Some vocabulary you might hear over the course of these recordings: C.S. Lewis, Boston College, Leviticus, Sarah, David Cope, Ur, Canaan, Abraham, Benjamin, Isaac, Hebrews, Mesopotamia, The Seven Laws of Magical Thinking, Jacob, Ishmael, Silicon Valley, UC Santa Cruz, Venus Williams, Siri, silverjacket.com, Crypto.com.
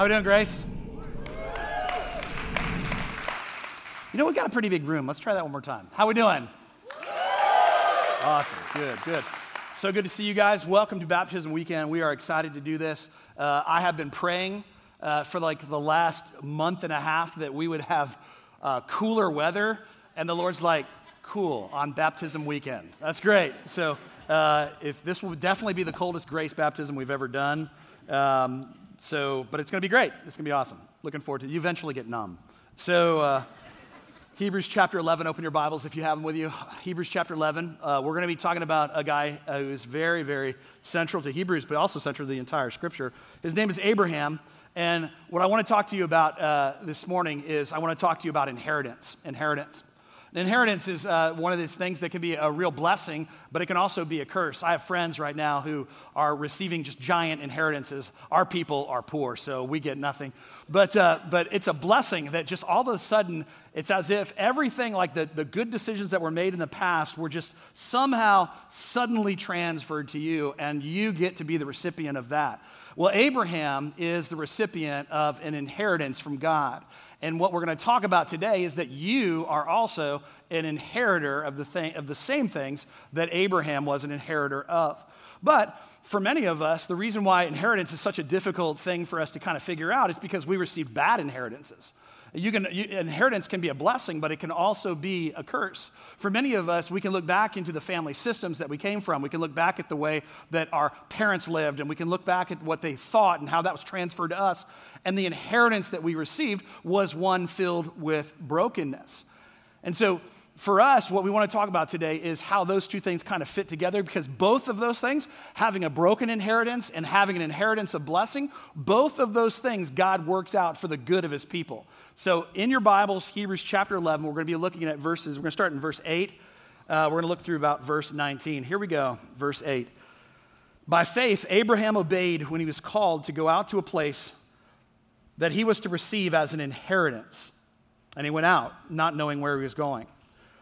How we doing, Grace? You know, we got a pretty big room. Let's try that one more time. How we doing? Awesome. Good. So good to see you guys. Welcome to Baptism Weekend. We are excited to do this. I have been praying for like the last month and a half that we would have cooler weather, and the Lord's like, cool, on Baptism Weekend. That's great. So if this will definitely be the coldest Grace baptism we've ever done. But it's going to be great. It's going to be awesome. Looking forward to it. You eventually get numb. So Hebrews chapter 11, open your Bibles if you have them with you. Hebrews chapter 11, we're going to be talking about a guy who is very, very central to Hebrews, but also central to the entire Scripture. His name is Abraham, and what I want to talk to you about this morning is I want to talk to you about inheritance. Inheritance is one of these things that can be a real blessing, but it can also be a curse. I have friends right now who are receiving just giant inheritances. Our people are poor, so we get nothing. But it's a blessing that just all of a sudden, it's as if everything, like the good decisions that were made in the past, were just somehow suddenly transferred to you, and you get to be the recipient of that. Well, Abraham is the recipient of an inheritance from God. And what we're going to talk about today is that you are also an inheritor of the same things that Abraham was an inheritor of. But for many of us, the reason why inheritance is such a difficult thing for us to kind of figure out is because we receive bad inheritances. Inheritance can be a blessing, but it can also be a curse. For many of us, we can look back into the family systems that we came from. We can look back at the way that our parents lived, and we can look back at what they thought and how that was transferred to us. And the inheritance that we received was one filled with brokenness. And so for us, what we want to talk about today is how those two things kind of fit together, because both of those things, having a broken inheritance and having an inheritance of blessing, both of those things God works out for the good of his people. So in your Bibles, Hebrews chapter 11, we're going to be looking at verses. We're going to start in verse 8. We're going to look through about verse 19. Here we go, verse 8. By faith, Abraham obeyed when he was called to go out to a place that he was to receive as an inheritance. And he went out, not knowing where he was going.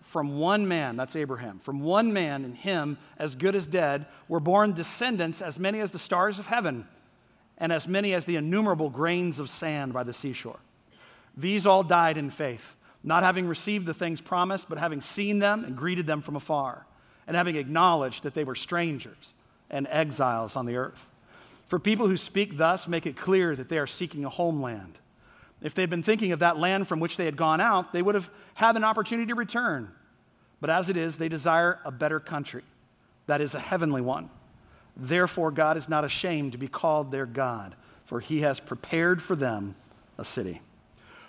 from one man, that's Abraham, from one man and him as good as dead were born descendants as many as the stars of heaven and as many as the innumerable grains of sand by the seashore. These all died in faith, not having received the things promised, but having seen them and greeted them from afar, and having acknowledged that they were strangers and exiles on the earth. For people who speak thus make it clear that they are seeking a homeland. If they'd been thinking of that land from which they had gone out, they would have had an opportunity to return. But as it is, they desire a better country, that is, a heavenly one. Therefore, God is not ashamed to be called their God, for he has prepared for them a city.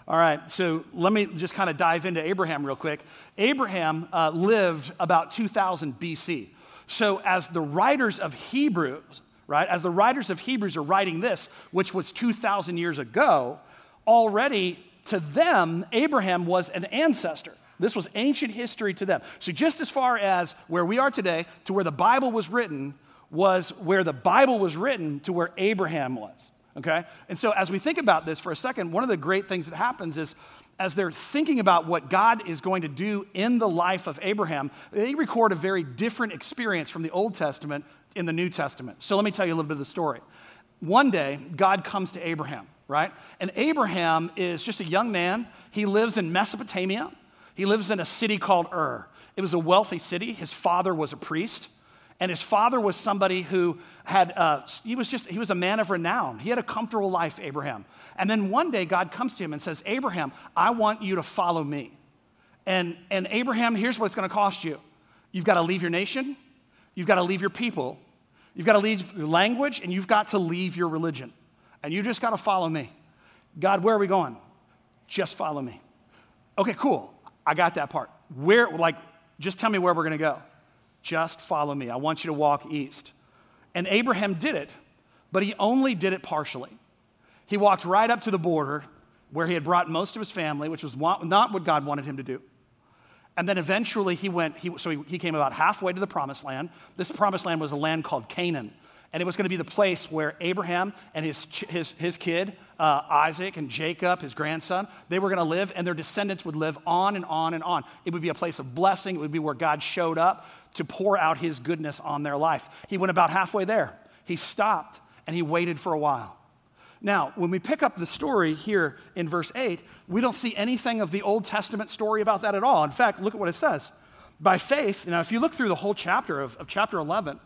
All right, so let me just kind of dive into Abraham real quick. Abraham lived about 2000 BC. So as the writers of Hebrews, right, as the writers of Hebrews are writing this, which was 2,000 years ago, already to them, Abraham was an ancestor. This was ancient history to them. So just as far as where we are today to where the Bible was written was where the Bible was written to where Abraham was, okay? And so as we think about this for a second, one of the great things that happens is as they're thinking about what God is going to do in the life of Abraham, they record a very different experience from the Old Testament in the New Testament. So let me tell you a little bit of the story. One day, God comes to Abraham, right? And Abraham is just a young man. He lives in Mesopotamia. He lives in a city called Ur. It was a wealthy city. His father was a priest, and his father was somebody who had, he was a man of renown. He had a comfortable life, Abraham. And then one day God comes to him and says, Abraham, I want you to follow me. And Abraham, here's what it's going to cost you. You've got to leave your nation. You've got to leave your people. You've got to leave your language, and you've got to leave your religion. And you just got to follow me. God, where are we going? Just follow me. Okay, cool. I got that part. Where, like, just tell me where we're going to go. Just follow me. I want you to walk east. And Abraham did it, but he only did it partially. He walked right up to the border where he had brought most of his family, which was not what God wanted him to do. And then eventually he came about halfway to the promised land. This promised land was a land called Canaan. And it was going to be the place where Abraham and his kid, Isaac, and Jacob, his grandson, they were going to live, and their descendants would live on and on and on. It would be a place of blessing. It would be where God showed up to pour out his goodness on their life. He went about halfway there. He stopped, and he waited for a while. Now, when we pick up the story here in verse 8, we don't see anything of the Old Testament story about that at all. In fact, look at what it says. By faith, now if you look through the whole chapter of chapter 11,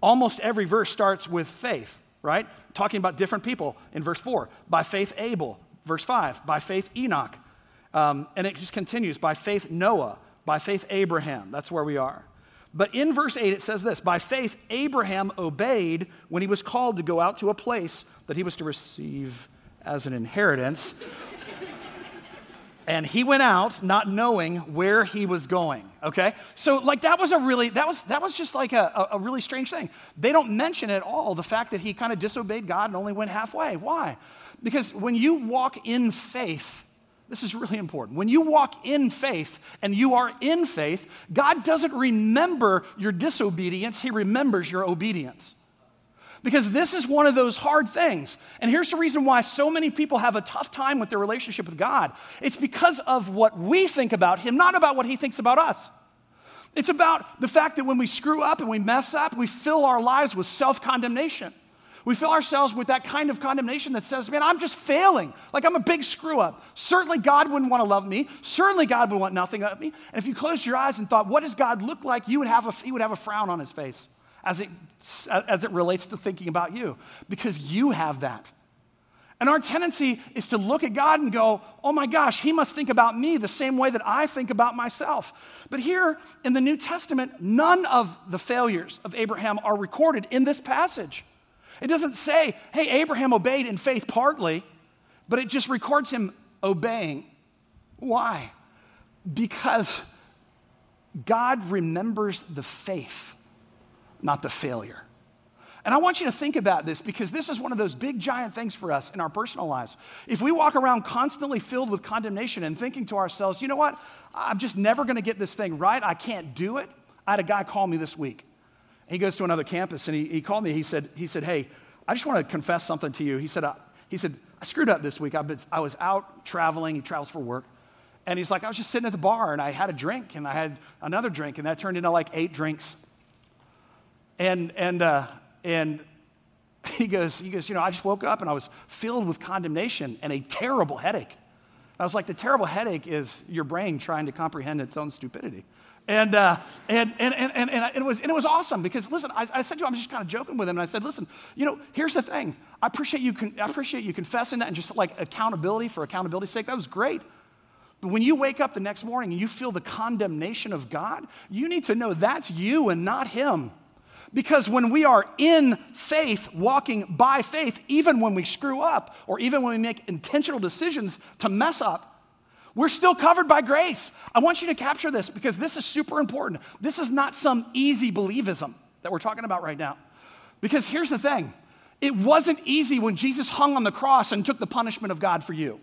almost every verse starts with faith, right? Talking about different people in verse 4. By faith Abel, verse 5. By faith Enoch. And it just continues. By faith Noah. By faith Abraham. That's where we are. But in verse 8 it says this, by faith Abraham obeyed when he was called to go out to a place that he was to receive as an inheritance. And he went out not knowing where he was going, okay? So like that was just like a really strange thing. They don't mention at all the fact that he kind of disobeyed God and only went halfway. Why? Because when you walk in faith, this is really important. When you walk in faith and you are in faith, God doesn't remember your disobedience. He remembers your obedience. Because this is one of those hard things. And here's the reason why so many people have a tough time with their relationship with God. It's because of what we think about him, not about what he thinks about us. It's about the fact that when we screw up and we mess up, we fill our lives with self-condemnation. We fill ourselves with that kind of condemnation that says, man, I'm just failing. Like I'm a big screw up. Certainly God wouldn't want to love me. Certainly God would want nothing of me. And if you closed your eyes and thought, what does God look like? He would have a frown on his face as it relates to thinking about you, because you have that. And our tendency is to look at God and go, oh my gosh, he must think about me the same way that I think about myself. But here in the New Testament, none of the failures of Abraham are recorded in this passage. It doesn't say, hey, Abraham obeyed in faith partly, but it just records him obeying. Why? Because God remembers the faith, not the failure. And I want you to think about this, because this is one of those big, giant things for us in our personal lives. If we walk around constantly filled with condemnation and thinking to ourselves, you know what, I'm just never going to get this thing right. I can't do it. I had a guy call me this week. He goes to another campus, and he called me. He said, hey, I just want to confess something to you. He said, I screwed up this week. I was out traveling. He travels for work. And he's like, I was just sitting at the bar, and I had a drink, and I had another drink, and that turned into like 8 drinks. And he goes, you know, I just woke up, and I was filled with condemnation and a terrible headache. I was like, the terrible headache is your brain trying to comprehend its own stupidity. And it was awesome, because listen, I said to him, I'm just kind of joking with him, and I said, listen, you know, here's the thing. I appreciate you confessing that, and just like accountability for accountability's sake. That was great. But when you wake up the next morning and you feel the condemnation of God, you need to know that's you and not him. Because when we are in faith, walking by faith, even when we screw up or even when we make intentional decisions to mess up, we're still covered by grace. I want you to capture this, because this is super important. This is not some easy believism that we're talking about right now. Because here's the thing. It wasn't easy when Jesus hung on the cross and took the punishment of God for you.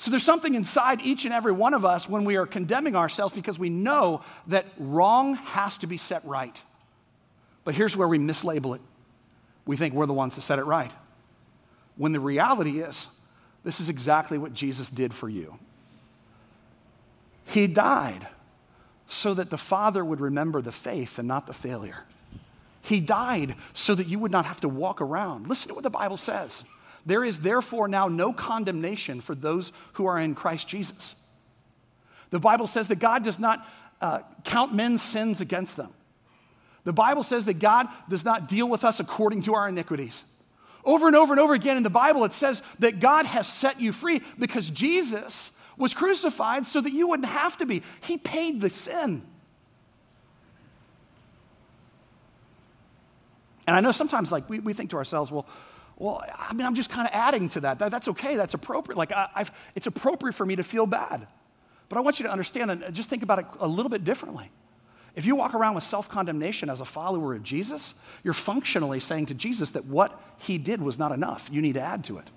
So there's something inside each and every one of us when we are condemning ourselves, because we know that wrong has to be set right. But here's where we mislabel it. We think we're the ones that set it right. When the reality is, this is exactly what Jesus did for you. He died so that the Father would remember the faith and not the failure. He died so that you would not have to walk around. Listen to what the Bible says. There is therefore now no condemnation for those who are in Christ Jesus. The Bible says that God does not count men's sins against them. The Bible says that God does not deal with us according to our iniquities. Over and over and over again in the Bible, it says that God has set you free, because Jesus was crucified so that you wouldn't have to be. He paid the sin. And I know sometimes like we think to ourselves, well, I mean, I'm just kind of adding to that. That's okay. That's appropriate. Like it's appropriate for me to feel bad. But I want you to understand and just think about it a little bit differently. If you walk around with self-condemnation as a follower of Jesus, you're functionally saying to Jesus that what he did was not enough. You need to add to it.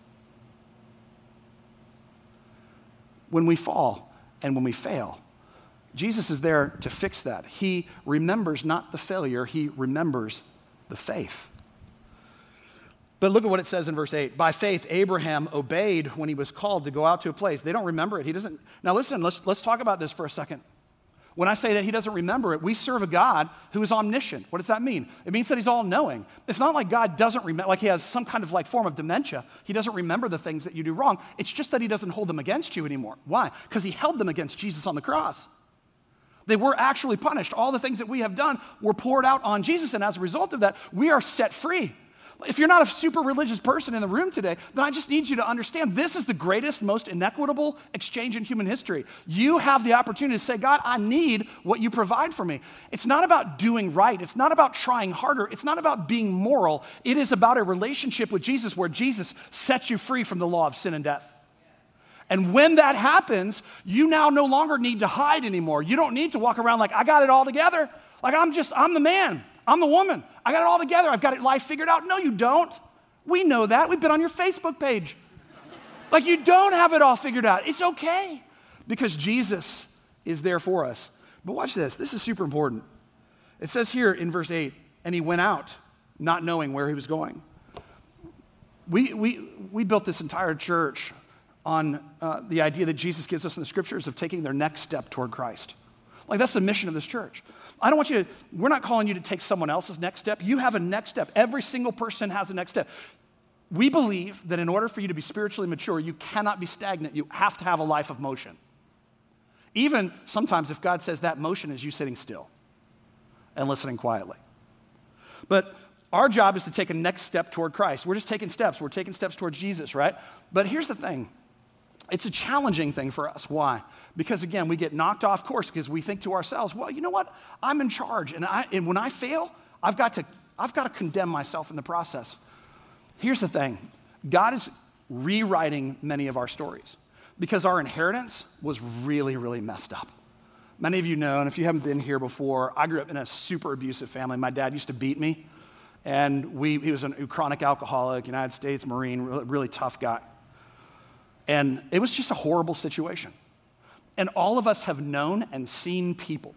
When we fall, and when we fail. Jesus is there to fix that. He remembers not the failure, he remembers the faith. But look at what it says in verse 8. By faith, Abraham obeyed when he was called to go out to a place. They don't remember it. He doesn't. Now listen, let's talk about this for a second. When I say that he doesn't remember it, we serve a God who is omniscient. What does that mean? It means that he's all-knowing. It's not like God doesn't remember, like he has some kind of like form of dementia. He doesn't remember the things that you do wrong. It's just that he doesn't hold them against you anymore. Why? Because he held them against Jesus on the cross. They were actually punished. All the things that we have done were poured out on Jesus, and as a result of that, we are set free. If you're not a super religious person in the room today, then I just need you to understand this is the greatest, most inequitable exchange in human history. You have the opportunity to say, God, I need what you provide for me. It's not about doing right. It's not about trying harder. It's not about being moral. It is about a relationship with Jesus where Jesus sets you free from the law of sin and death. And when that happens, you now no longer need to hide anymore. You don't need to walk around like, I got it all together. Like, I'm the man. I'm the woman. I got it all together. I've got life figured out. No, you don't. We know that. We've been on your Facebook page. Like, you don't have it all figured out. It's okay because Jesus is there for us. But watch this. This is super important. It says here in verse 8, and he went out not knowing where he was going. We built this entire church on the idea that Jesus gives us in the scriptures of taking their next step toward Christ. Like, that's the mission of this church. I don't want you to, we're not calling you to take someone else's next step. You have a next step. Every single person has a next step. We believe that in order for you to be spiritually mature, you cannot be stagnant. You have to have a life of motion. Even sometimes if God says that motion is you sitting still and listening quietly. But our job is to take a next step toward Christ. We're just taking steps. We're taking steps toward Jesus, right? But here's the thing. It's a challenging thing for us. Why? Because, again, we get knocked off course because we think to ourselves, well, you know what? I'm in charge, and when I fail, I've got to condemn myself in the process. Here's the thing. God is rewriting many of our stories because our inheritance was really, really messed up. Many of you know, and if you haven't been here before, I grew up in a super abusive family. My dad used to beat me, and he was a chronic alcoholic, United States Marine, really tough guy. And it was just a horrible situation. And all of us have known and seen people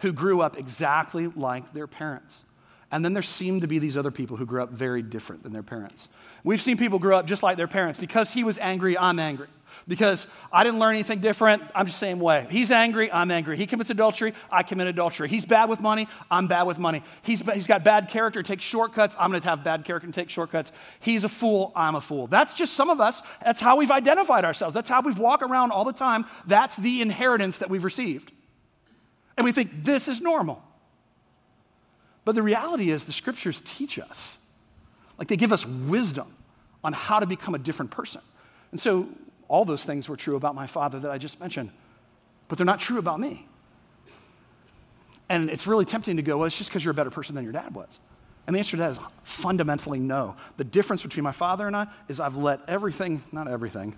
who grew up exactly like their parents. And then there seemed to be these other people who grew up very different than their parents. We've seen people grow up just like their parents. Because he was angry, I'm angry. Because I didn't learn anything different, I'm the same way. He's angry, I'm angry. He commits adultery, I commit adultery. He's bad with money, I'm bad with money. He's got bad character, takes shortcuts, I'm going to have bad character and take shortcuts. He's a fool, I'm a fool. That's just some of us. That's how we've identified ourselves. That's how we walk around all the time. That's the inheritance that we've received. And we think this is normal. But the reality is the scriptures teach us. Like, they give us wisdom on how to become a different person. And so all those things were true about my father that I just mentioned, but they're not true about me. And it's really tempting to go, well, it's just because you're a better person than your dad was. And the answer to that is fundamentally no. The difference between my father and I is I've let everything, not everything,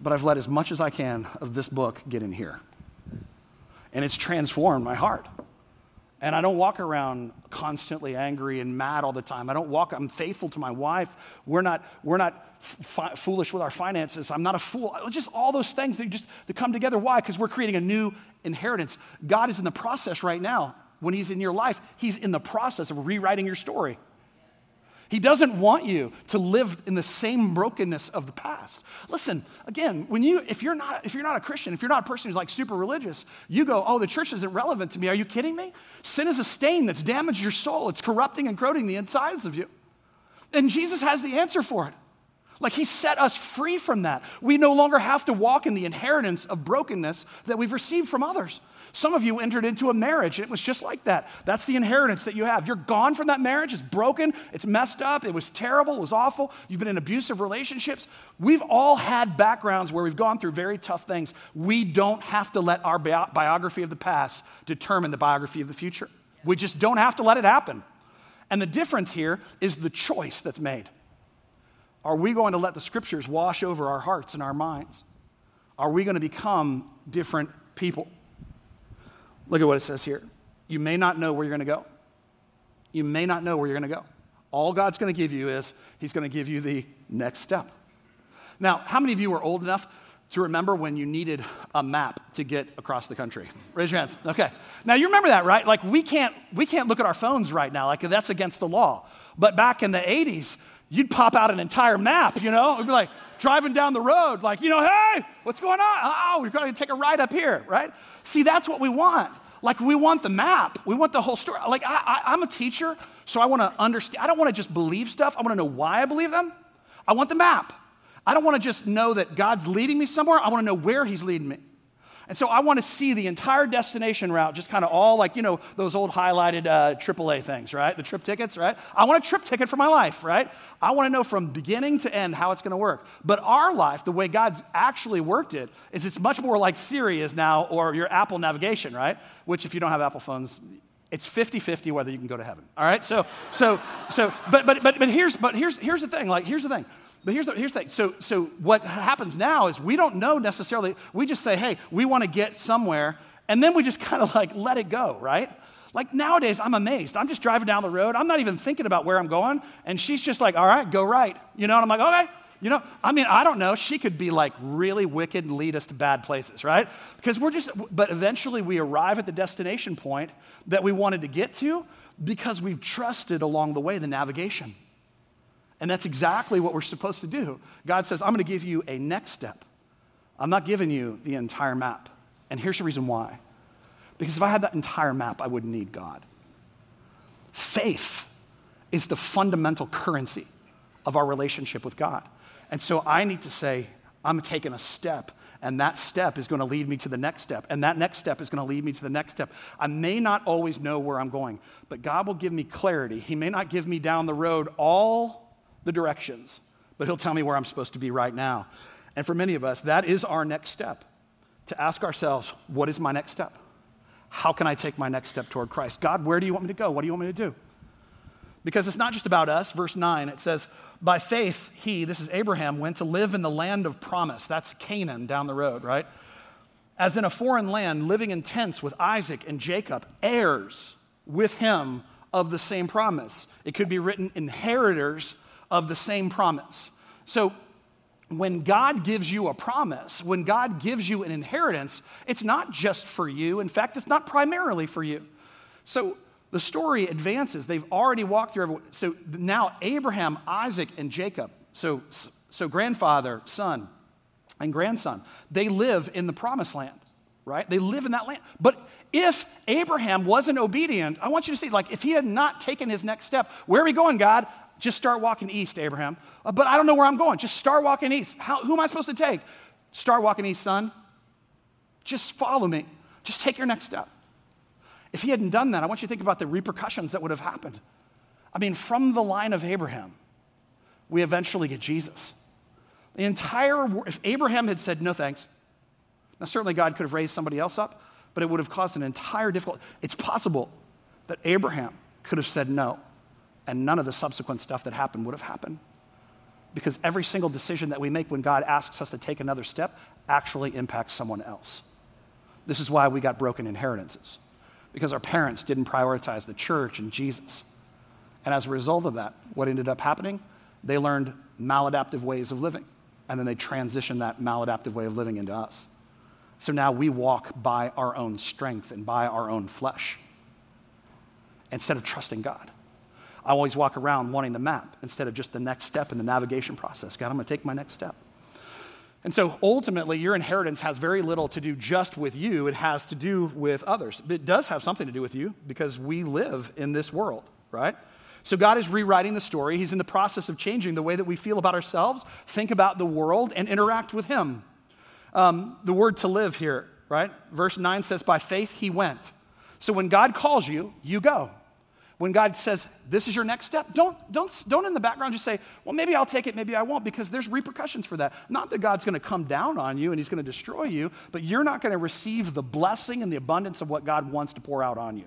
but I've let as much as I can of this book get in here. And it's transformed my heart. And I don't walk around constantly angry and mad all the time. I'm faithful to my wife. We're not foolish with our finances. I'm not a fool. Just all those things that come together. Why? Because we're creating a new inheritance. God is in the process right now. When he's in your life, he's in the process of rewriting your story. He doesn't want you to live in the same brokenness of the past. Listen, again, if you're not a Christian, if you're not a person who's like super religious, you go, oh, the church isn't relevant to me. Are you kidding me? Sin is a stain that's damaged your soul. It's corrupting and corroding the insides of you. And Jesus has the answer for it. Like, he set us free from that. We no longer have to walk in the inheritance of brokenness that we've received from others. Some of you entered into a marriage. It was just like that. That's the inheritance that you have. You're gone from that marriage. It's broken. It's messed up. It was terrible. It was awful. You've been in abusive relationships. We've all had backgrounds where we've gone through very tough things. We don't have to let our biography of the past determine the biography of the future. We just don't have to let it happen. And the difference here is the choice that's made. Are we going to let the scriptures wash over our hearts and our minds? Are we going to become different people? Look at what it says here. You may not know where you're going to go. You may not know where you're going to go. All God's going to give you is he's going to give you the next step. Now, how many of you are old enough to remember when you needed a map to get across the country? Raise your hands. Okay. Now you remember that, right? Like we can't look at our phones right now. Like that's against the law. But back in the 80s, you'd pop out an entire map, you know? It'd be like driving down the road, like, you know, hey, what's going on? Oh, we're going to take a ride up here, right? See, that's what we want. Like we want the map. We want the whole story. Like I'm a teacher, so I want to understand. I don't want to just believe stuff. I want to know why I believe them. I want the map. I don't want to just know that God's leading me somewhere. I want to know where he's leading me. And so I want to see the entire destination route, just kind of all like, you know, those old highlighted AAA things, right? The trip tickets, right? I want a trip ticket for my life, right? I want to know from beginning to end how it's going to work. But our life, the way God's actually worked it, is it's much more like Siri is now or your Apple navigation, right? Which if you don't have Apple phones, it's 50-50 whether you can go to heaven, all right? But here's the thing. So what happens now is we don't know necessarily. We just say, hey, we want to get somewhere. And then we just kind of like let it go, right? Like nowadays, I'm amazed. I'm just driving down the road. I'm not even thinking about where I'm going. And she's just like, all right, go right. You know, and I'm like, okay. You know, I mean, I don't know. She could be like really wicked and lead us to bad places, right? Because but eventually we arrive at the destination point that we wanted to get to because we've trusted along the way the navigation. And that's exactly what we're supposed to do. God says, I'm going to give you a next step. I'm not giving you the entire map. And here's the reason why. Because if I had that entire map, I wouldn't need God. Faith is the fundamental currency of our relationship with God. And so I need to say, I'm taking a step, and that step is going to lead me to the next step, and that next step is going to lead me to the next step. I may not always know where I'm going, but God will give me clarity. He may not give me down the road all the directions, but he'll tell me where I'm supposed to be right now. And for many of us, that is our next step, to ask ourselves, what is my next step? How can I take my next step toward Christ? God, where do you want me to go? What do you want me to do? Because it's not just about us. Verse 9, it says, by faith, he, this is Abraham, went to live in the land of promise. That's Canaan down the road, right? As in a foreign land, living in tents with Isaac and Jacob, heirs with him of the same promise. It could be written inheritors of the same promise. So when God gives you a promise, when God gives you an inheritance, it's not just for you. In fact, it's not primarily for you. So the story advances. They've already walked through everyone. So now Abraham, Isaac, and Jacob, so grandfather, son, and grandson, they live in the promised land, right? They live in that land. But if Abraham wasn't obedient, I want you to see, like if he had not taken his next step, where are we going, God? Just start walking east, Abraham. But I don't know where I'm going. Just start walking east. Who am I supposed to take? Start walking east, son. Just follow me. Just take your next step. If he hadn't done that, I want you to think about the repercussions that would have happened. I mean, from the line of Abraham, we eventually get Jesus. The entire world, if Abraham had said, no thanks, now certainly God could have raised somebody else up, but it would have caused an entire difficulty. It's possible that Abraham could have said no, and none of the subsequent stuff that happened would have happened. Because every single decision that we make when God asks us to take another step actually impacts someone else. This is why we got broken inheritances, because our parents didn't prioritize the church and Jesus. And as a result of that, what ended up happening, they learned maladaptive ways of living, and then they transitioned that maladaptive way of living into us. So now we walk by our own strength and by our own flesh instead of trusting God. I always walk around wanting the map instead of just the next step in the navigation process. God, I'm going to take my next step. And so ultimately, your inheritance has very little to do just with you. It has to do with others. It does have something to do with you because we live in this world, right? So God is rewriting the story. He's in the process of changing the way that we feel about ourselves, think about the world, and interact with him. The word to live here, right? Verse 9 says, by faith he went. So when God calls you, you go. When God says, this is your next step, don't in the background just say, well, maybe I'll take it, maybe I won't, because there's repercussions for that. Not that God's going to come down on you and he's going to destroy you, but you're not going to receive the blessing and the abundance of what God wants to pour out on you.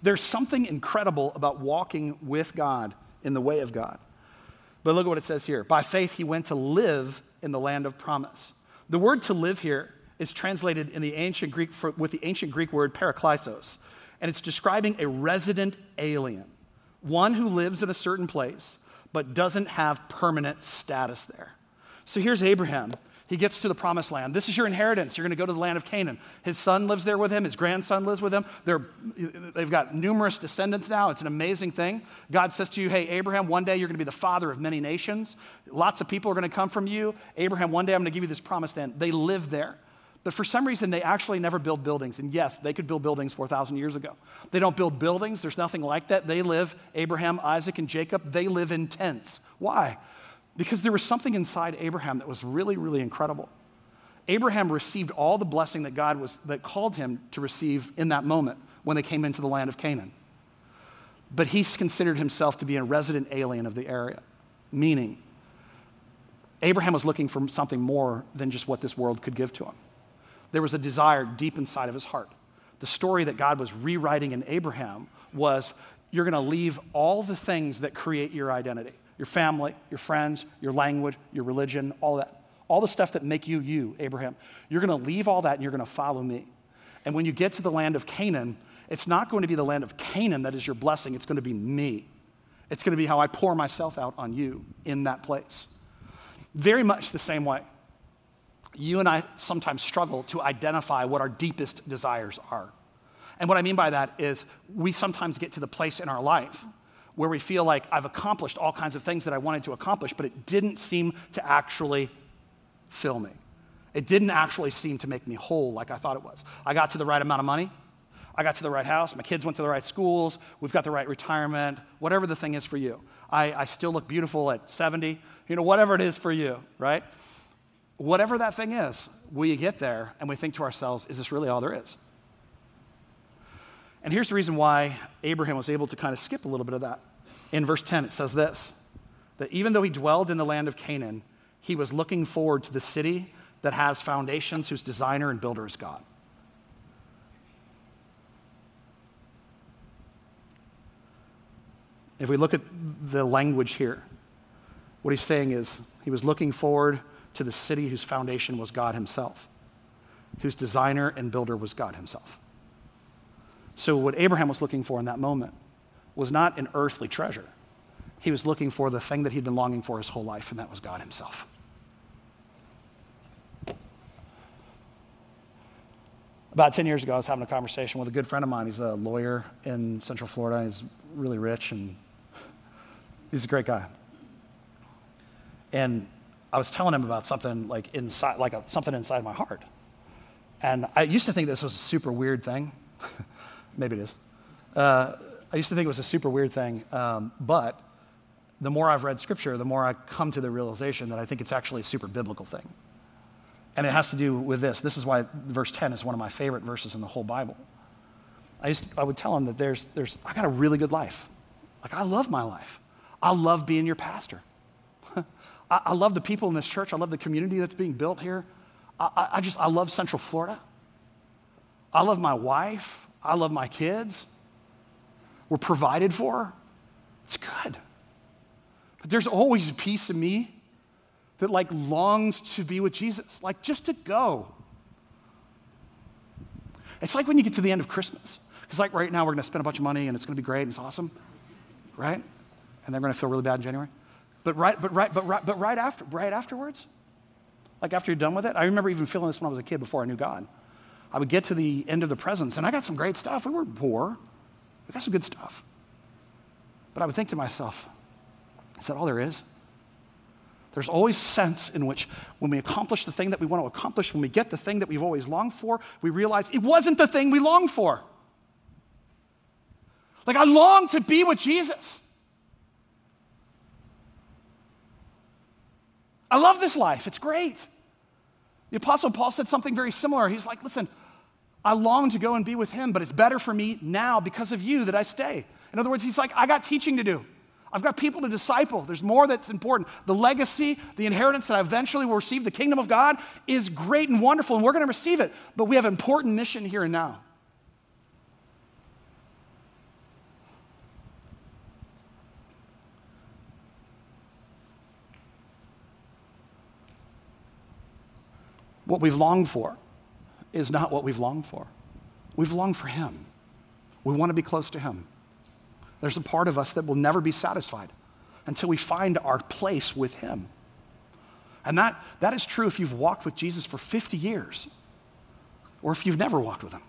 There's something incredible about walking with God in the way of God. But look at what it says here. By faith, he went to live in the land of promise. The word to live here is translated in the ancient Greek with the ancient Greek word parakleisos. And it's describing a resident alien, one who lives in a certain place but doesn't have permanent status there. So here's Abraham. He gets to the promised land. This is your inheritance. You're going to go to the land of Canaan. His son lives there with him. His grandson lives with him. They've got numerous descendants now. It's an amazing thing. God says to you, hey, Abraham, one day you're going to be the father of many nations. Lots of people are going to come from you. Abraham, one day I'm going to give you this promised land. They live there. But for some reason, they actually never build buildings. And yes, they could build buildings 4,000 years ago. They don't build buildings. There's nothing like that. They live, Abraham, Isaac, and Jacob, they live in tents. Why? Because there was something inside Abraham that was really, really incredible. Abraham received all the blessing that God that called him to receive in that moment when they came into the land of Canaan. But he considered himself to be a resident alien of the area, meaning Abraham was looking for something more than just what this world could give to him. There was a desire deep inside of his heart. The story that God was rewriting in Abraham was, you're going to leave all the things that create your identity, your family, your friends, your language, your religion, all that, all the stuff that make you, you, Abraham. You're going to leave all that and you're going to follow me. And when you get to the land of Canaan, it's not going to be the land of Canaan that is your blessing. It's going to be me. It's going to be how I pour myself out on you in that place. Very much the same way. You and I sometimes struggle to identify what our deepest desires are. And what I mean by that is we sometimes get to the place in our life where we feel like I've accomplished all kinds of things that I wanted to accomplish, but it didn't seem to actually fill me. It didn't actually seem to make me whole like I thought it was. I got to the right amount of money. I got to the right house. My kids went to the right schools. We've got the right retirement, whatever the thing is for you. I still look beautiful at 70, whatever it is for you, right? Whatever that thing is, we get there and we think to ourselves, is this really all there is? And here's the reason why Abraham was able to kind of skip a little bit of that. In verse 10, it says this, that even though he dwelled in the land of Canaan, he was looking forward to the city that has foundations, whose designer and builder is God. If we look at the language here, what he's saying is he was looking forward to the city whose foundation was God himself, whose designer and builder was God himself. So what Abraham was looking for in that moment was not an earthly treasure. He was looking for the thing that he'd been longing for his whole life, and that was God himself. About 10 years ago, I was having a conversation with a good friend of mine. He's a lawyer in Central Florida. He's really rich, and he's a great guy. And I was telling him about something something inside my heart. And I used to think this was a super weird thing. Maybe it is. I used to think it was a super weird thing. But the more I've read scripture, the more I come to the realization that I think it's actually a super biblical thing. And it has to do with this. This is why verse 10 is one of my favorite verses in the whole Bible. I would tell him that I got a really good life. I love my life. I love being your pastor. I love the people in this church. I love the community that's being built here. I love Central Florida. I love my wife. I love my kids. We're provided for. It's good. But there's always a piece of me that longs to be with Jesus, just to go. It's like when you get to the end of Christmas, because right now we're gonna spend a bunch of money and it's gonna be great and it's awesome, right? And they're gonna feel really bad in January. But right afterwards, after you're done with it, I remember even feeling this when I was a kid before I knew God. I would get to the end of the presents, and I got some great stuff. We weren't poor. We got some good stuff. But I would think to myself, is that all there is? There's always a sense in which when we accomplish the thing that we want to accomplish, when we get the thing that we've always longed for, we realize it wasn't the thing we longed for. I long to be with Jesus. I love this life. It's great. The Apostle Paul said something very similar. He's like, listen, I long to go and be with him, but it's better for me now because of you that I stay. In other words, he's like, I got teaching to do. I've got people to disciple. There's more that's important. The legacy, the inheritance that I eventually will receive, the kingdom of God, is great and wonderful, and we're going to receive it, but we have an important mission here and now. What we've longed for is not what we've longed for. We've longed for him. We want to be close to him. There's a part of us that will never be satisfied until we find our place with him. And that is true if you've walked with Jesus for 50 years or if you've never walked with him.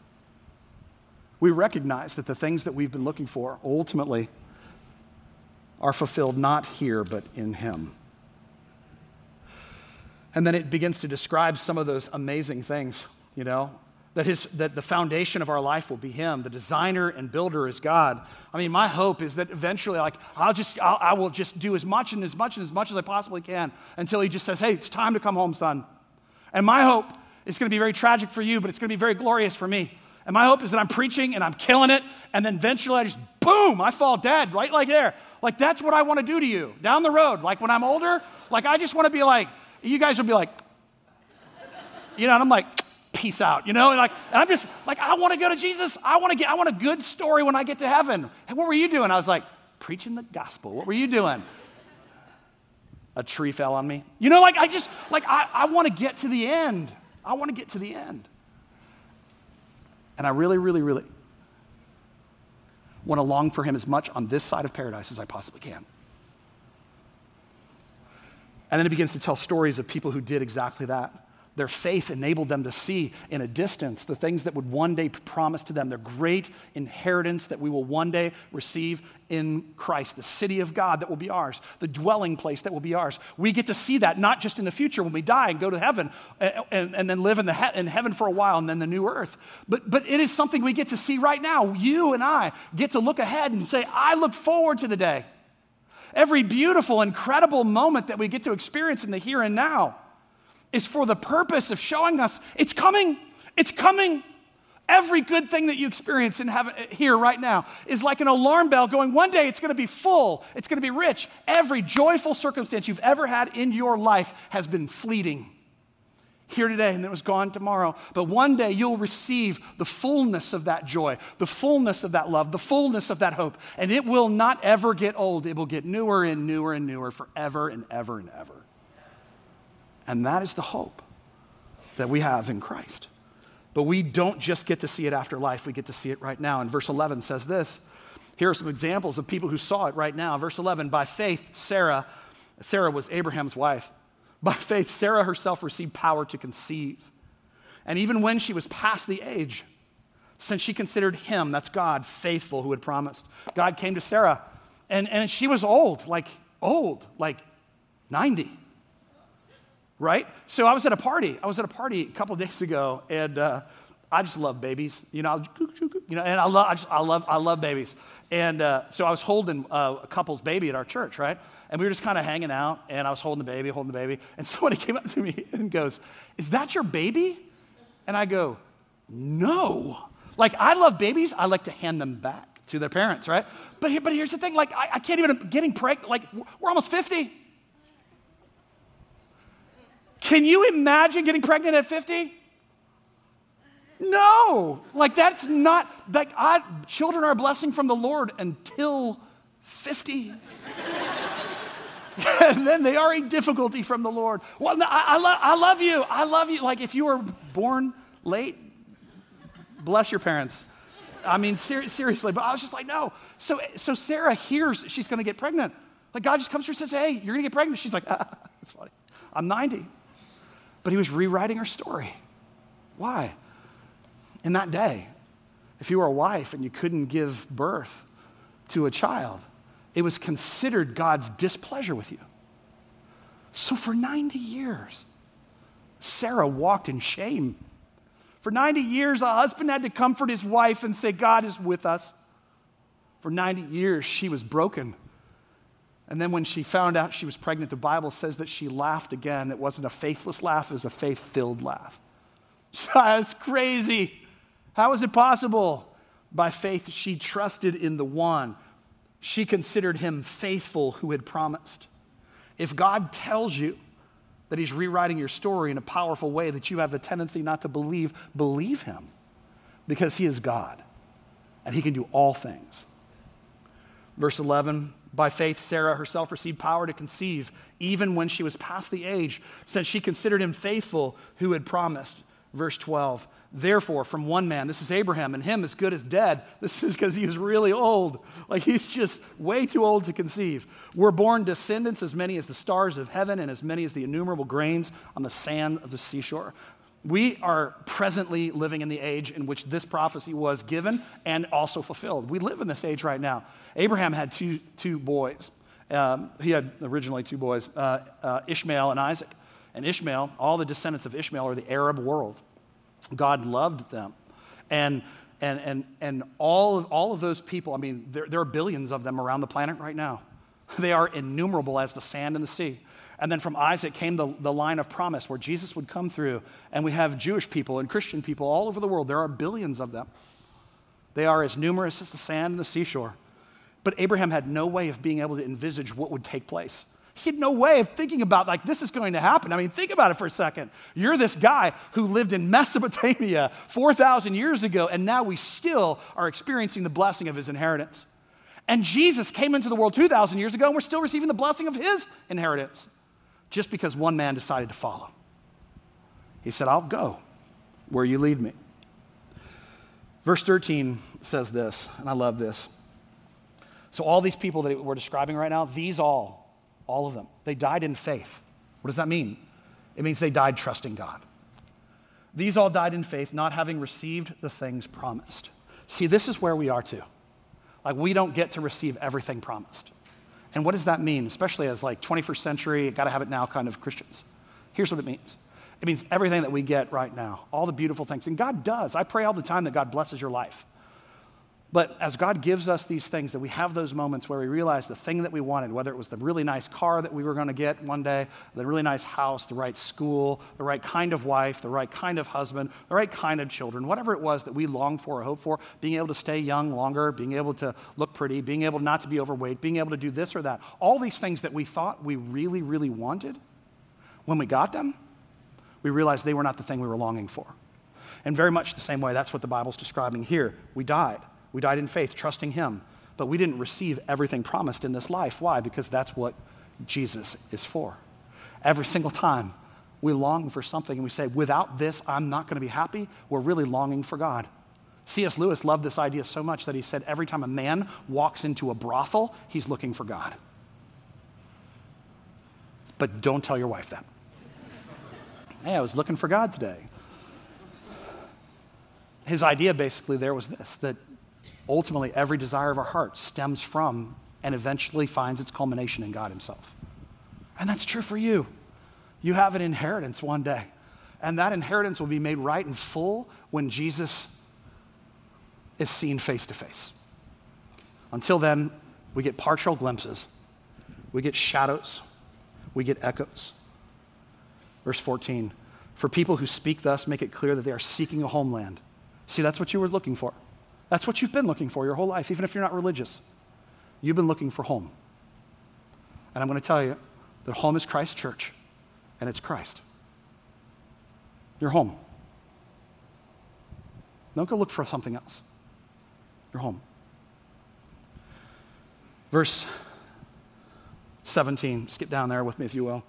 We recognize that the things that we've been looking for ultimately are fulfilled not here but in him. And then it begins to describe some of those amazing things, you know, that the foundation of our life will be him. The designer and builder is God. I mean, my hope is that eventually, I will just do as much and as much and as much as I possibly can until he just says, hey, it's time to come home, son. And my hope, it's going to be very tragic for you, but it's going to be very glorious for me. And my hope is that I'm preaching and I'm killing it, and then eventually I just, boom, I fall dead right like there. Like, that's what I want to do to you down the road. Like, when I'm older, like, I just want to be like, you guys will be like, you know, and I'm like, peace out, you know? And like, and I'm just like, I want to go to Jesus. I want a good story when I get to heaven. Hey, what were you doing? I was like, preaching the gospel. What were you doing? A tree fell on me. You know, like, I just, like, I want to get to the end. I want to get to the end. And I really, really, really want to long for him as much on this side of paradise as I possibly can. And then it begins to tell stories of people who did exactly that. Their faith enabled them to see in a distance the things that would one day promise to them, their great inheritance that we will one day receive in Christ, the city of God that will be ours, the dwelling place that will be ours. We get to see that not just in the future when we die and go to heaven and then live in heaven for a while and then the new earth. But it is something we get to see right now. You and I get to look ahead and say, I look forward to the day. Every beautiful, incredible moment that we get to experience in the here and now is for the purpose of showing us it's coming. It's coming. Every good thing that you experience in heaven, here right now is like an alarm bell going, one day it's going to be full. It's going to be rich. Every joyful circumstance you've ever had in your life has been fleeting. Here today and it was gone tomorrow. But one day you'll receive the fullness of that joy, the fullness of that love, the fullness of that hope. And it will not ever get old. It will get newer and newer and newer forever and ever and ever. And that is the hope that we have in Christ. But we don't just get to see it after life. We get to see it right now. And verse 11 says this. Here are some examples of people who saw it right now. Verse 11, by faith, Sarah was Abraham's wife. By faith, Sarah herself received power to conceive. And even when she was past the age, since she considered him, that's God, faithful, who had promised. God came to Sarah, and she was old, like 90, right? So I was at a party a couple of days ago, and I just love babies, you know, and I love babies. And so I was holding a couple's baby at our church, right? And we were just kind of hanging out, and I was holding the baby. And somebody came up to me and goes, is that your baby? And I go, no. Like, I love babies. I like to hand them back to their parents, right? But here's the thing. Like, I can't even, getting pregnant, like, we're almost 50. Can you imagine getting pregnant at 50? No. Like, that's not, like, children are a blessing from the Lord until 50. And then they are a difficulty from the Lord. Well, no, I love you. Like, if you were born late, bless your parents. I mean, seriously. But I was just like, no. So Sarah hears she's going to get pregnant. Like, God just comes to her and says, hey, you're going to get pregnant. She's like, that's funny. I'm 90. But he was rewriting her story. Why? In that day, if you were a wife and you couldn't give birth to a child, it was considered God's displeasure with you. So for 90 years, Sarah walked in shame. For 90 years, a husband had to comfort his wife and say, God is with us. For 90 years, she was broken. And then when she found out she was pregnant, the Bible says that she laughed again. It wasn't a faithless laugh, it was a faith-filled laugh. That's crazy. How is it possible? By faith, she trusted in the one. She considered him faithful who had promised. If God tells you that he's rewriting your story in a powerful way that you have a tendency not to believe, believe him, because he is God and he can do all things. Verse 11, by faith, Sarah herself received power to conceive even when she was past the age, since she considered him faithful who had promised. Verse 12, therefore from one man, this is Abraham, and him as good as dead. This is because he was really old. Like he's just way too old to conceive. Were born descendants as many as the stars of heaven and as many as the innumerable grains on the sand of the seashore. We are presently living in the age in which this prophecy was given and also fulfilled. We live in this age right now. Abraham had two boys. He had originally two boys, Ishmael and Isaac. And Ishmael, all the descendants of Ishmael are the Arab world. God loved them. And all of those people, I mean, there are billions of them around the planet right now. They are innumerable as the sand in the sea. And then from Isaac came the line of promise where Jesus would come through. And we have Jewish people and Christian people all over the world. There are billions of them. They are as numerous as the sand in the seashore. But Abraham had no way of being able to envisage what would take place. He had no way of thinking about, like, this is going to happen. I mean, think about it for a second. You're this guy who lived in Mesopotamia 4,000 years ago, and now we still are experiencing the blessing of his inheritance. And Jesus came into the world 2,000 years ago, and we're still receiving the blessing of his inheritance just because one man decided to follow. He said, I'll go where you lead me. Verse 13 says this, and I love this. So all these people that we're describing right now, these all of them, they died in faith. What does that mean? It means they died trusting God. These all died in faith, not having received the things promised. See, this is where we are too. Like, we don't get to receive everything promised. And what does that mean? Especially as, like, 21st century, gotta have it now kind of Christians. Here's what it means. It means everything that we get right now, all the beautiful things. And God does. I pray all the time that God blesses your life. But as God gives us these things, that we have those moments where we realize the thing that we wanted, whether it was the really nice car that we were going to get one day, the really nice house, the right school, the right kind of wife, the right kind of husband, the right kind of children, whatever it was that we long for or hope for, being able to stay young longer, being able to look pretty, being able not to be overweight, being able to do this or that, all these things that we thought we really, really wanted, when we got them, we realized they were not the thing we were longing for. And very much the same way, that's what the Bible's describing here. We died. We died in faith, trusting him, but we didn't receive everything promised in this life. Why? Because that's what Jesus is for. Every single time we long for something and we say, without this, I'm not going to be happy, we're really longing for God. C.S. Lewis loved this idea so much that he said every time a man walks into a brothel, he's looking for God. But don't tell your wife that. Hey, I was looking for God today. His idea basically there was this, that ultimately, every desire of our heart stems from and eventually finds its culmination in God himself. And that's true for you. You have an inheritance one day. And that inheritance will be made right and full when Jesus is seen face to face. Until then, we get partial glimpses. We get shadows. We get echoes. Verse 14, for people who speak thus make it clear that they are seeking a homeland. See, that's what you were looking for. That's what you've been looking for your whole life, even if you're not religious. You've been looking for home. And I'm going to tell you that home is Christ's church, and it's Christ. Your home. Don't go look for something else. Your home. Verse 17, skip down there with me if you will.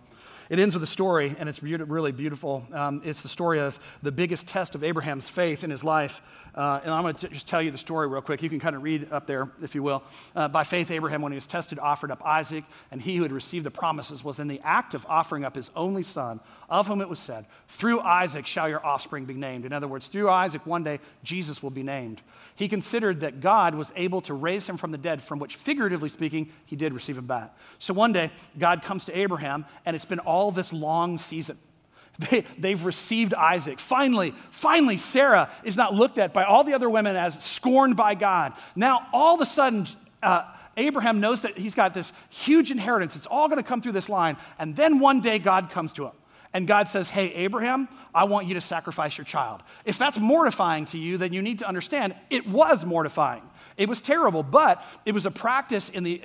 It ends with a story, and it's really beautiful. It's the story of the biggest test of Abraham's faith in his life. And I'm going to just tell you the story real quick. You can kind of read up there, if you will. By faith, Abraham, when he was tested, offered up Isaac, and he who had received the promises was in the act of offering up his only son, of whom it was said, through Isaac shall your offspring be named. In other words, through Isaac, one day, Jesus will be named. He considered that God was able to raise him from the dead, from which, figuratively speaking, he did receive him back. So one day, God comes to Abraham, and it's been all this long season. They've received Isaac. Finally, Sarah is not looked at by all the other women as scorned by God. Now, all of a sudden, Abraham knows that he's got this huge inheritance. It's all going to come through this line. And then one day, God comes to him. And God says, hey, Abraham, I want you to sacrifice your child. If that's mortifying to you, then you need to understand it was mortifying. It was terrible, but it was a practice in the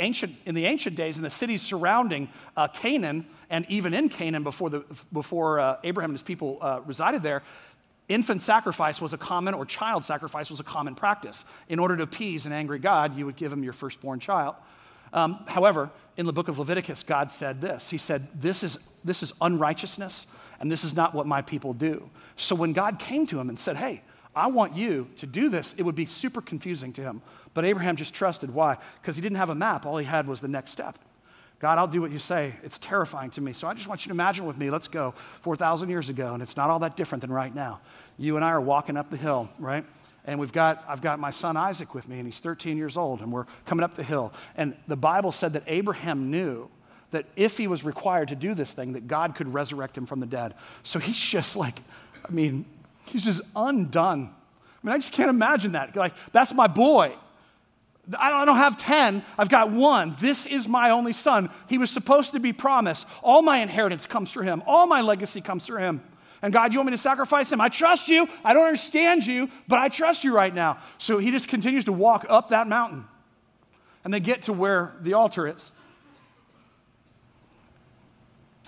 ancient days in the cities surrounding Canaan, and even in Canaan before Abraham and his people resided there. Infant sacrifice was a common, or child sacrifice was a common practice. In order to appease an angry God, you would give him your firstborn child. However, in the book of Leviticus, God said this. He said, this is unrighteousness, and this is not what my people do. So when God came to him and said, hey, I want you to do this, it would be super confusing to him. But Abraham just trusted. Why? Because he didn't have a map. All he had was the next step. God, I'll do what you say. It's terrifying to me. So I just want you to imagine with me, let's go 4,000 years ago, and it's not all that different than right now. You and I are walking up the hill, right? And I've got my son Isaac with me, and he's 13 years old, and we're coming up the hill. And the Bible said that Abraham knew that if he was required to do this thing, that God could resurrect him from the dead. So he's just like, I mean, he's just undone. I mean, I just can't imagine that. Like, that's my boy. I don't have 10. I've got one. This is my only son. He was supposed to be promised. All my inheritance comes through him. All my legacy comes through him. And God, you want me to sacrifice him? I trust you. I don't understand you, but I trust you right now. So he just continues to walk up that mountain. And they get to where the altar is.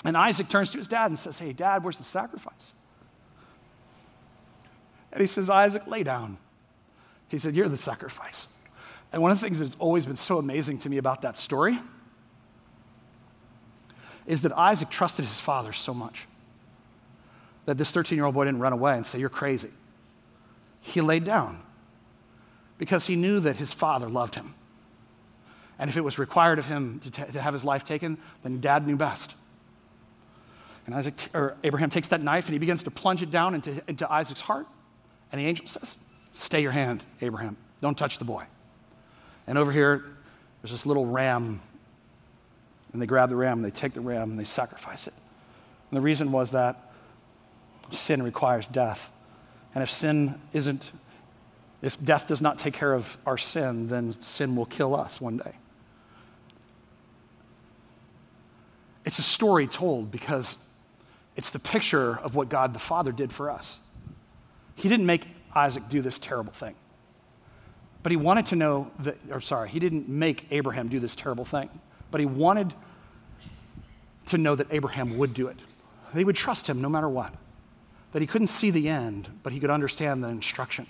And Isaac turns to his dad and says, hey, Dad, where's the sacrifice? And he says, Isaac, lay down. He said, you're the sacrifice. And one of the things that's always been so amazing to me about that story is that Isaac trusted his father so much that this 13-year-old boy didn't run away and say, you're crazy. He laid down because he knew that his father loved him. And if it was required of him to have his life taken, then Dad knew best. And Abraham takes that knife and he begins to plunge it down into Isaac's heart. And the angel says, stay your hand, Abraham. Don't touch the boy. And over here, there's this little ram. And they grab the ram and they take the ram and they sacrifice it. And the reason was that sin requires death. And if death does not take care of our sin, then sin will kill us one day. It's a story told because it's the picture of what God the Father did for us. He didn't make Isaac do this terrible thing. But he didn't make Abraham do this terrible thing. But he wanted to know that Abraham would do it. They would trust him no matter what. That he couldn't see the end, but he could understand the instruction.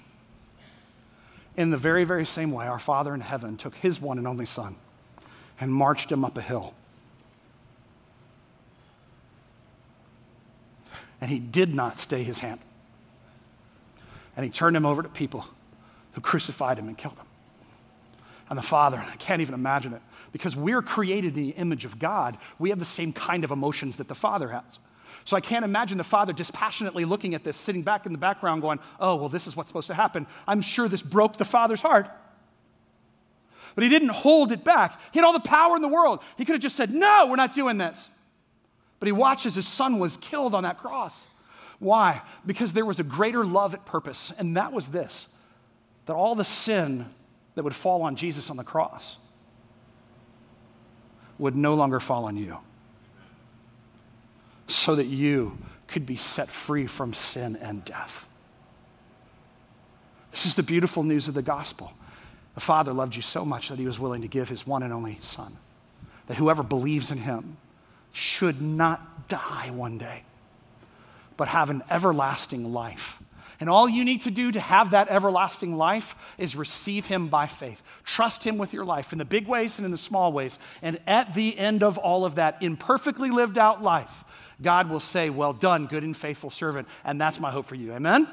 In the very, very same way, our Father in heaven took his one and only son and marched him up a hill. And he did not stay his hand. And he turned him over to people who crucified him and killed him. And the Father, and I can't even imagine it, because we're created in the image of God, we have the same kind of emotions that the Father has. So I can't imagine the Father dispassionately looking at this, sitting back in the background going, oh, well, this is what's supposed to happen. I'm sure this broke the Father's heart. But he didn't hold it back. He had all the power in the world. He could have just said, no, we're not doing this. But he watched as his son was killed on that cross. Why? Because there was a greater love at purpose, and that was this, that all the sin that would fall on Jesus on the cross would no longer fall on you, so that you could be set free from sin and death. This is the beautiful news of the gospel. The Father loved you so much that he was willing to give his one and only son, that whoever believes in him should not die one day, but have an everlasting life. And all you need to do to have that everlasting life is receive him by faith. Trust him with your life in the big ways and in the small ways. And at the end of all of that imperfectly lived out life, God will say, well done, good and faithful servant. And that's my hope for you. Amen?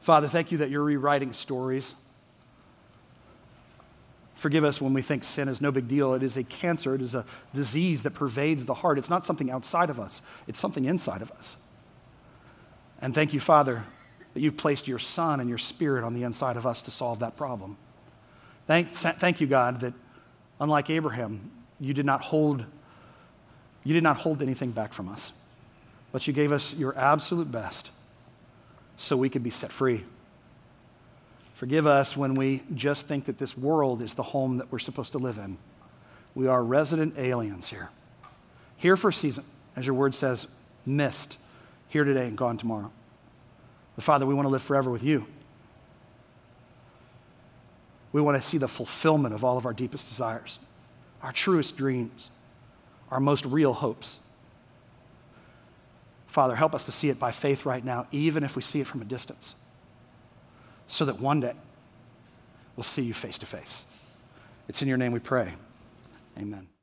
Father, thank you that you're rewriting stories. Forgive us when we think sin is no big deal. It is a cancer. It is a disease that pervades the heart. It's not something outside of us. It's something inside of us. And thank you, Father, that you've placed your Son and your Spirit on the inside of us to solve that problem. Thank you, God, that unlike Abraham, you did not hold anything back from us, but you gave us your absolute best so we could be set free. Forgive us when we just think that this world is the home that we're supposed to live in. We are resident aliens here. Here for a season, as your word says, missed. Here today and gone tomorrow. But Father, we want to live forever with you. We want to see the fulfillment of all of our deepest desires, our truest dreams, our most real hopes. Father, help us to see it by faith right now, even if we see it from a distance, so that one day We'll see you face to face. It's in your name we pray. Amen.